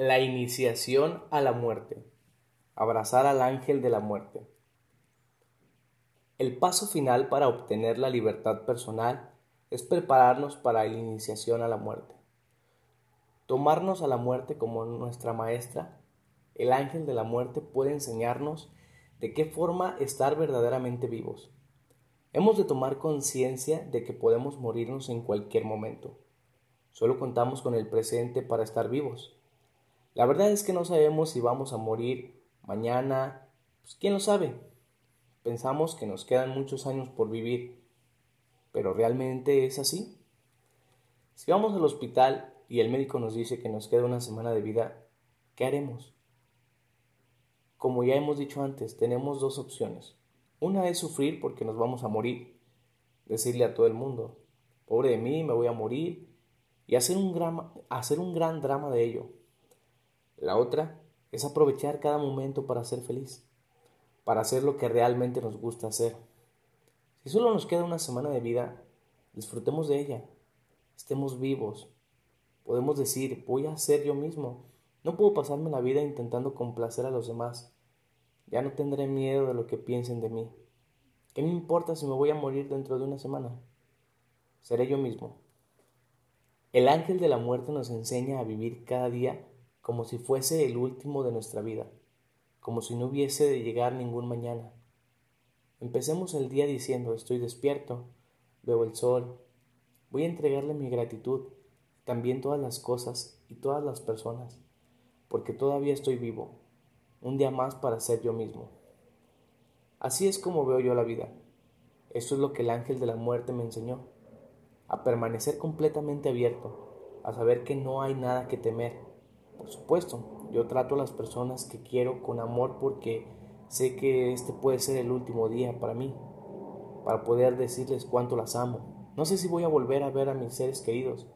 La iniciación a la muerte. Abrazar al ángel de la muerte. El paso final para obtener la libertad personal es prepararnos para la iniciación a la muerte. Tomarnos a la muerte como nuestra maestra, el ángel de la muerte puede enseñarnos de qué forma estar verdaderamente vivos. Hemos de tomar conciencia de que podemos morirnos en cualquier momento. Solo contamos con el presente para estar vivos. La verdad es que no sabemos si vamos a morir mañana, pues quién lo sabe. Pensamos que nos quedan muchos años por vivir, pero ¿realmente es así? Si vamos al hospital y el médico nos dice que nos queda una semana de vida, ¿qué haremos? Como ya hemos dicho antes, tenemos dos opciones. Una es sufrir porque nos vamos a morir, decirle a todo el mundo, pobre de mí, me voy a morir, y hacer un gran drama de ello. La otra es aprovechar cada momento para ser feliz, para hacer lo que realmente nos gusta hacer. Si solo nos queda una semana de vida, disfrutemos de ella, estemos vivos. Podemos decir, voy a ser yo mismo, no puedo pasarme la vida intentando complacer a los demás. Ya no tendré miedo de lo que piensen de mí. ¿Qué me importa si me voy a morir dentro de una semana? Seré yo mismo. El ángel de la muerte nos enseña a vivir cada día como si fuese el último de nuestra vida, como si no hubiese de llegar ningún mañana. Empecemos el día diciendo, estoy despierto, veo el sol, voy a entregarle mi gratitud, también todas las cosas y todas las personas, porque todavía estoy vivo, un día más para ser yo mismo. Así es como veo yo la vida. Esto es lo que el ángel de la muerte me enseñó, a permanecer completamente abierto, a saber que no hay nada que temer. Por supuesto, yo trato a las personas que quiero con amor porque sé que este puede ser el último día para mí, para poder decirles cuánto las amo. No sé si voy a volver a ver a mis seres queridos,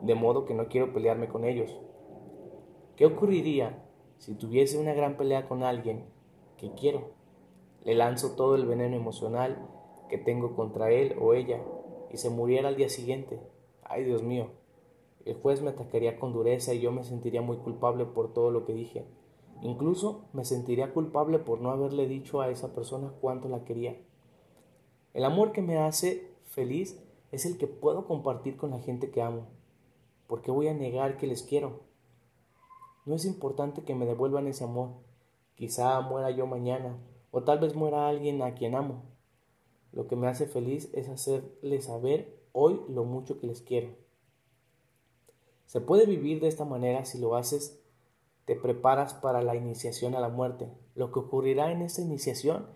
de modo que no quiero pelearme con ellos. ¿Qué ocurriría si tuviese una gran pelea con alguien que quiero? Le lanzo todo el veneno emocional que tengo contra él o ella y se muriera al día siguiente. Ay, Dios mío. El juez me atacaría con dureza y yo me sentiría muy culpable por todo lo que dije. Incluso me sentiría culpable por no haberle dicho a esa persona cuánto la quería. El amor que me hace feliz es el que puedo compartir con la gente que amo. ¿Por qué voy a negar que les quiero? No es importante que me devuelvan ese amor. Quizá muera yo mañana, o tal vez muera alguien a quien amo. Lo que me hace feliz es hacerles saber hoy lo mucho que les quiero. Se puede vivir de esta manera si lo haces, te preparas para la iniciación a la muerte. Lo que ocurrirá en esta iniciación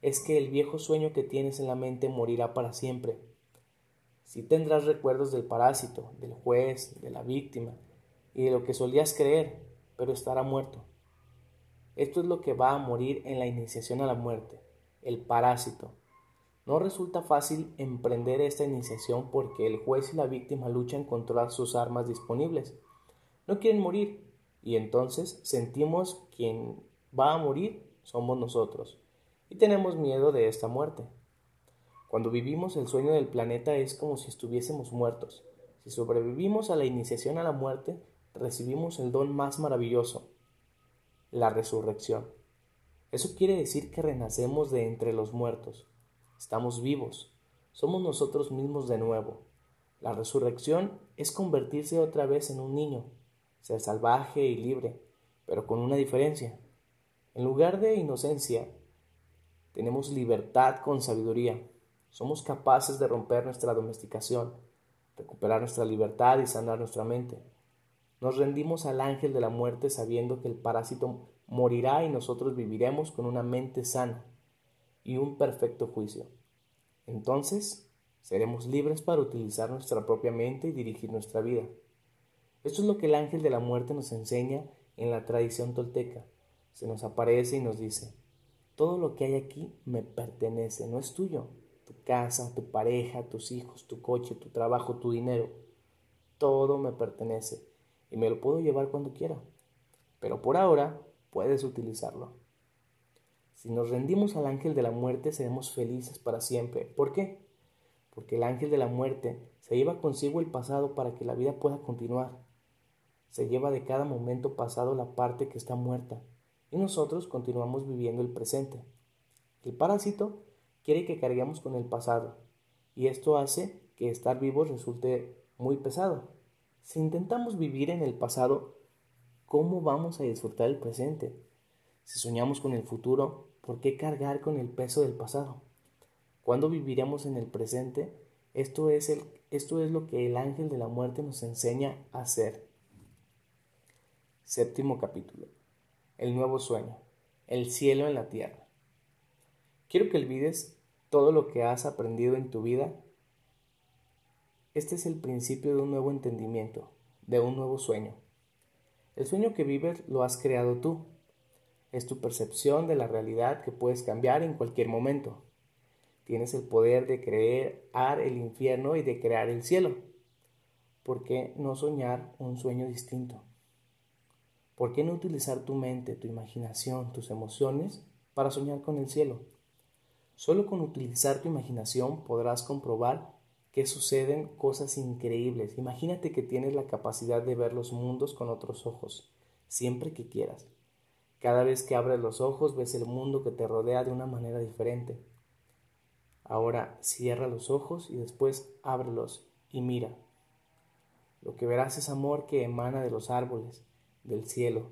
es que el viejo sueño que tienes en la mente morirá para siempre. Si tendrás recuerdos del parásito, del juez, de la víctima y de lo que solías creer, pero estará muerto. Esto es lo que va a morir en la iniciación a la muerte, el parásito. No resulta fácil emprender esta iniciación porque el juez y la víctima luchan contra sus armas disponibles. No quieren morir y entonces sentimos quien va a morir somos nosotros y tenemos miedo de esta muerte. Cuando vivimos el sueño del planeta es como si estuviésemos muertos. Si sobrevivimos a la iniciación a la muerte, recibimos el don más maravilloso, la resurrección. Eso quiere decir que renacemos de entre los muertos. Estamos vivos, somos nosotros mismos de nuevo. La resurrección es convertirse otra vez en un niño, ser salvaje y libre, pero con una diferencia. En lugar de inocencia, tenemos libertad con sabiduría. Somos capaces de romper nuestra domesticación, recuperar nuestra libertad y sanar nuestra mente. Nos rendimos al ángel de la muerte sabiendo que el parásito morirá y nosotros viviremos con una mente sana y un perfecto juicio. Entonces, seremos libres para utilizar nuestra propia mente y dirigir nuestra vida. Esto es lo que el ángel de la muerte nos enseña en la tradición tolteca. Se nos aparece y nos dice, todo lo que hay aquí me pertenece, no es tuyo. Tu casa, tu pareja, tus hijos, tu coche, tu trabajo, tu dinero. Todo me pertenece y me lo puedo llevar cuando quiera. Pero por ahora puedes utilizarlo. Si nos rendimos al ángel de la muerte, seremos felices para siempre. ¿Por qué? Porque el ángel de la muerte se lleva consigo el pasado para que la vida pueda continuar. se lleva de cada momento pasado la parte que está muerta y nosotros continuamos viviendo el presente. El parásito quiere que carguemos con el pasado y esto hace que estar vivos resulte muy pesado. Si intentamos vivir en el pasado, ¿cómo vamos a disfrutar el presente? Si soñamos con el futuro, ¿por qué cargar con el peso del pasado? ¿Cuándo viviremos en el presente? Esto es lo que el ángel de la muerte nos enseña a hacer. 7º capítulo. El nuevo sueño. El cielo en la tierra. Quiero que olvides todo lo que has aprendido en tu vida. Este es el principio de un nuevo entendimiento, de un nuevo sueño. El sueño que vives lo has creado tú. Es tu percepción de la realidad que puedes cambiar en cualquier momento. Tienes el poder de crear el infierno y de crear el cielo. ¿Por qué no soñar un sueño distinto? ¿Por qué no utilizar tu mente, tu imaginación, tus emociones para soñar con el cielo? Solo con utilizar tu imaginación podrás comprobar que suceden cosas increíbles. Imagínate que tienes la capacidad de ver los mundos con otros ojos, siempre que quieras. Cada vez que abres los ojos ves el mundo que te rodea de una manera diferente. Ahora cierra los ojos y después ábrelos y mira. Lo que verás es amor que emana de los árboles, del cielo,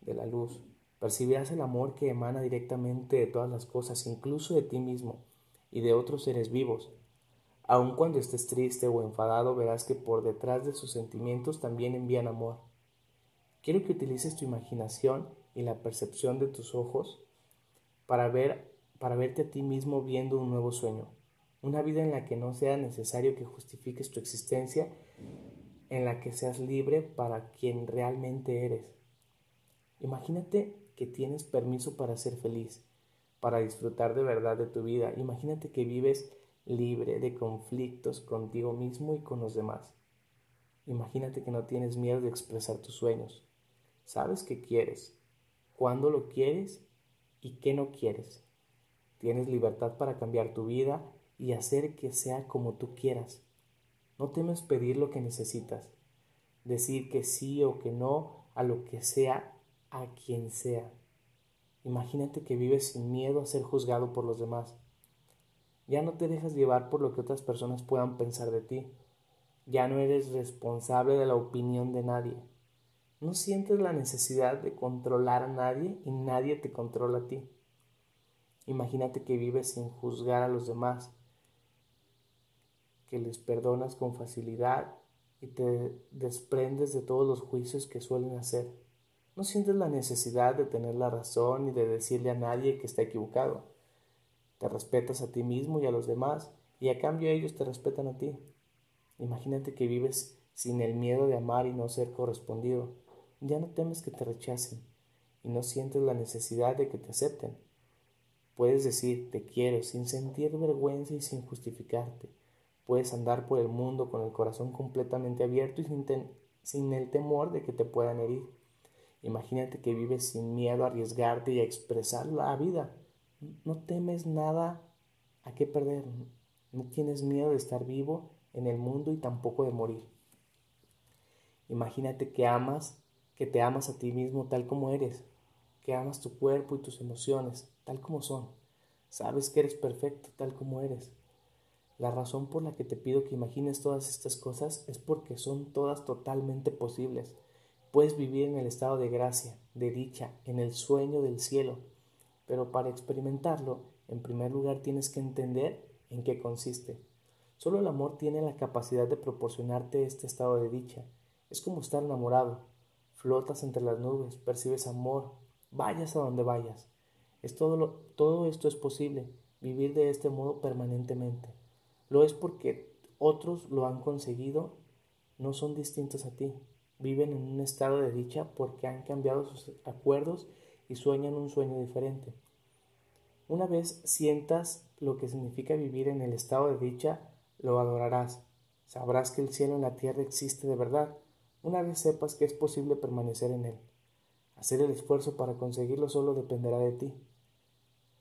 de la luz. Percibirás el amor que emana directamente de todas las cosas, incluso de ti mismo y de otros seres vivos. Aun cuando estés triste o enfadado, verás que por detrás de sus sentimientos también envían amor. Quiero que utilices tu imaginación y la percepción de tus ojos para verte a ti mismo viendo un nuevo sueño, una vida en la que no sea necesario que justifiques tu existencia, en la que seas libre para quien realmente eres. Imagínate que tienes permiso para ser feliz, para disfrutar de verdad de tu vida. Imagínate que vives libre de conflictos contigo mismo y con los demás. Imagínate que no tienes miedo de expresar tus sueños. Sabes qué quieres, cuándo lo quieres y qué no quieres. Tienes libertad para cambiar tu vida y hacer que sea como tú quieras. No temes pedir lo que necesitas, decir que sí o que no a lo que sea, a quien sea. Imagínate que vives sin miedo a ser juzgado por los demás. Ya no te dejas llevar por lo que otras personas puedan pensar de ti. Ya no eres responsable de la opinión de nadie. No sientes la necesidad de controlar a nadie y nadie te controla a ti. Imagínate que vives sin juzgar a los demás, que les perdonas con facilidad y te desprendes de todos los juicios que suelen hacer. No sientes la necesidad de tener la razón y de decirle a nadie que está equivocado. Te respetas a ti mismo y a los demás, y a cambio ellos te respetan a ti. Imagínate que vives sin el miedo de amar y no ser correspondido. Ya no temes que te rechacen y no sientes la necesidad de que te acepten. Puedes decir te quiero sin sentir vergüenza y sin justificarte. Puedes andar por el mundo con el corazón completamente abierto y sin el temor de que te puedan herir. Imagínate que vives sin miedo a arriesgarte y a expresar la vida. No temes nada a qué perder. No tienes miedo de estar vivo en el mundo y tampoco de morir. Imagínate que te amas a ti mismo tal como eres, que amas tu cuerpo y tus emociones tal como son. Sabes que eres perfecto tal como eres. La razón por la que te pido que imagines todas estas cosas es porque son todas totalmente posibles. Puedes vivir en el estado de gracia, de dicha, en el sueño del cielo. Pero para experimentarlo, en primer lugar tienes que entender en qué consiste. Solo el amor tiene la capacidad de proporcionarte este estado de dicha. Es como estar enamorado, flotas entre las nubes, percibes amor, vayas a donde vayas. Todo esto es posible, vivir de este modo permanentemente. Lo es porque otros lo han conseguido, no son distintos a ti. Viven en un estado de dicha porque han cambiado sus acuerdos y sueñan un sueño diferente. Una vez sientas lo que significa vivir en el estado de dicha, lo adorarás. Sabrás que el cielo en la tierra existe de verdad. Una vez sepas que es posible permanecer en él, hacer el esfuerzo para conseguirlo solo dependerá de ti.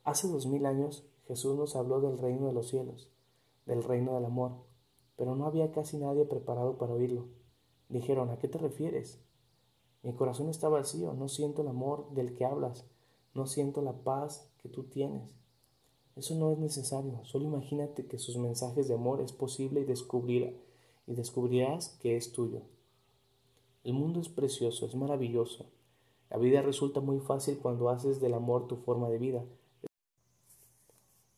Hace 2000 años Jesús nos habló del reino de los cielos, del reino del amor, pero no había casi nadie preparado para oírlo. Dijeron, ¿a qué te refieres? Mi corazón está vacío, no siento el amor del que hablas, no siento la paz que tú tienes. Eso no es necesario, solo imagínate que sus mensajes de amor es posible y descubrirás que es tuyo. El mundo es precioso, es maravilloso. La vida resulta muy fácil cuando haces del amor tu forma de vida.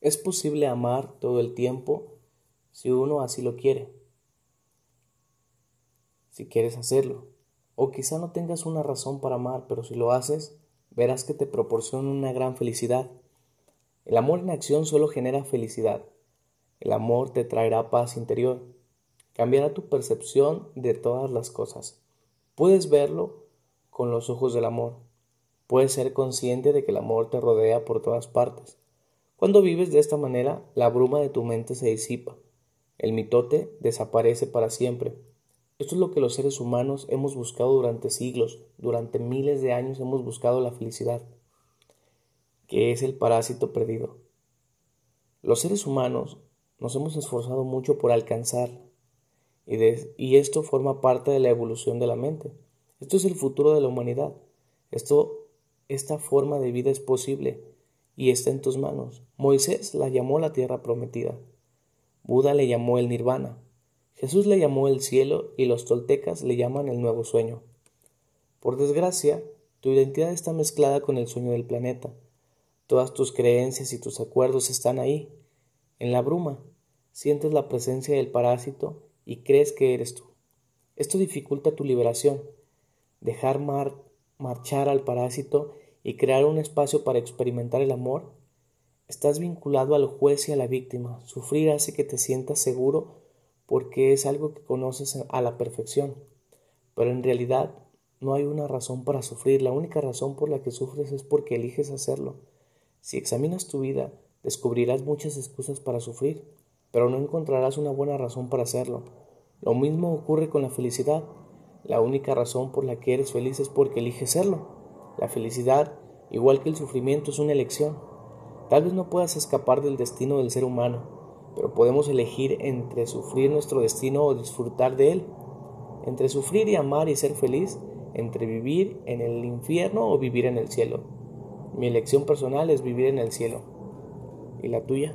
Es posible amar todo el tiempo si uno así lo quiere, si quieres hacerlo. O quizá no tengas una razón para amar, pero si lo haces, verás que te proporciona una gran felicidad. El amor en acción solo genera felicidad. El amor te traerá paz interior. Cambiará tu percepción de todas las cosas. Puedes verlo con los ojos del amor. Puedes ser consciente de que el amor te rodea por todas partes. Cuando vives de esta manera, la bruma de tu mente se disipa. El mitote desaparece para siempre. Esto es lo que los seres humanos hemos buscado durante siglos. Durante miles de años hemos buscado la felicidad, que es el parásito perdido. Los seres humanos nos hemos esforzado mucho por alcanzarla, y esto forma parte de la evolución de la mente. Esto es el futuro de la humanidad. Esta forma de vida es posible y está en tus manos. Moisés la llamó la tierra prometida. Buda le llamó el nirvana. Jesús le llamó el cielo y los toltecas le llaman el nuevo sueño. Por desgracia, tu identidad está mezclada con el sueño del planeta. Todas tus creencias y tus acuerdos están ahí, en la bruma. Sientes la presencia del parásito y crees que eres tú. Esto dificulta tu liberación. Dejar marchar al parásito y crear un espacio para experimentar el amor. Estás vinculado al juez y a la víctima. Sufrir hace que te sientas seguro porque es algo que conoces a la perfección. Pero en realidad no hay una razón para sufrir. La única razón por la que sufres es porque eliges hacerlo. Si examinas tu vida, descubrirás muchas excusas para sufrir, pero no encontrarás una buena razón para hacerlo. Lo mismo ocurre con la felicidad. La única razón por la que eres feliz es porque eliges serlo. La felicidad, igual que el sufrimiento, es una elección. Tal vez no puedas escapar del destino del ser humano, pero podemos elegir entre sufrir nuestro destino o disfrutar de él, entre sufrir y amar y ser feliz, entre vivir en el infierno o vivir en el cielo. Mi elección personal es vivir en el cielo. ¿Y la tuya?